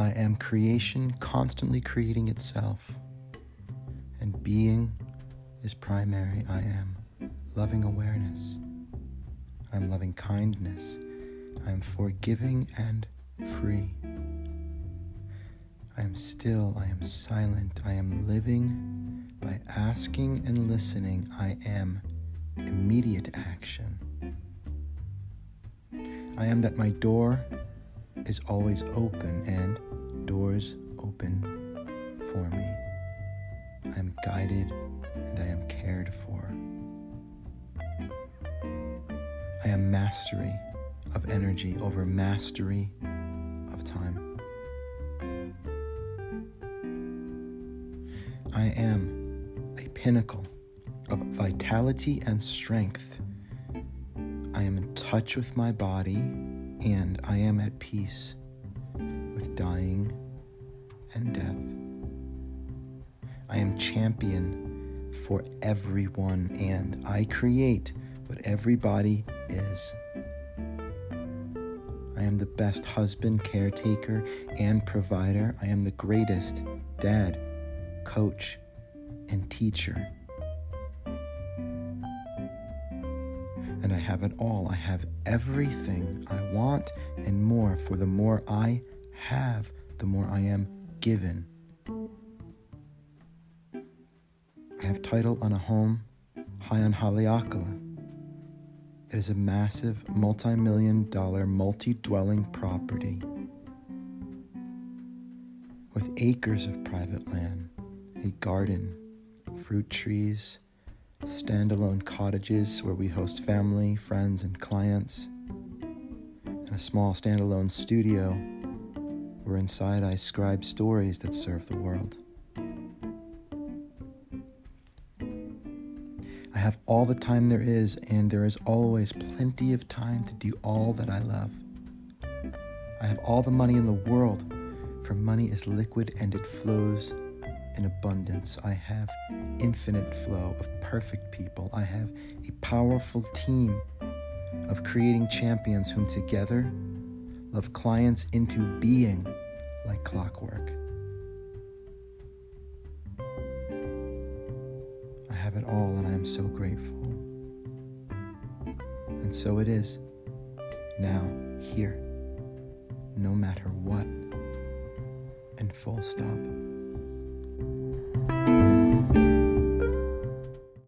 I am creation constantly creating itself, and being is primary. I am loving awareness. I'm loving kindness. I'm forgiving and free. I am still. I am silent. I am living by asking and listening. I am immediate action. I am that my door is always open and doors open for me. I am guided and I am cared for. I am mastery of energy over mastery of time. I am a pinnacle of vitality and strength. I am in touch with my body and I am at peace with dying and death. I am champion for everyone and I create what everybody is. I am the best husband, caretaker, and provider. I am the greatest dad, coach, and teacher. And I have it all. I have everything I want and more. For the more I have, the more I am given. I have title on a home high on Haleakala. It is a massive, multi-million-dollar, multi-dwelling property with acres of private land, a garden, fruit trees, standalone cottages where we host family, friends, and clients, and a small standalone studio where inside I scribe stories that serve the world. I have all the time there is, and there is always plenty of time to do all that I love. I have all the money in the world, for money is liquid and it flows in abundance. I have infinite flow of perfect people. I have a powerful team of creating champions whom together love clients into being like clockwork. I have it all and I am so grateful. And so it is, now, here, no matter what, and full stop.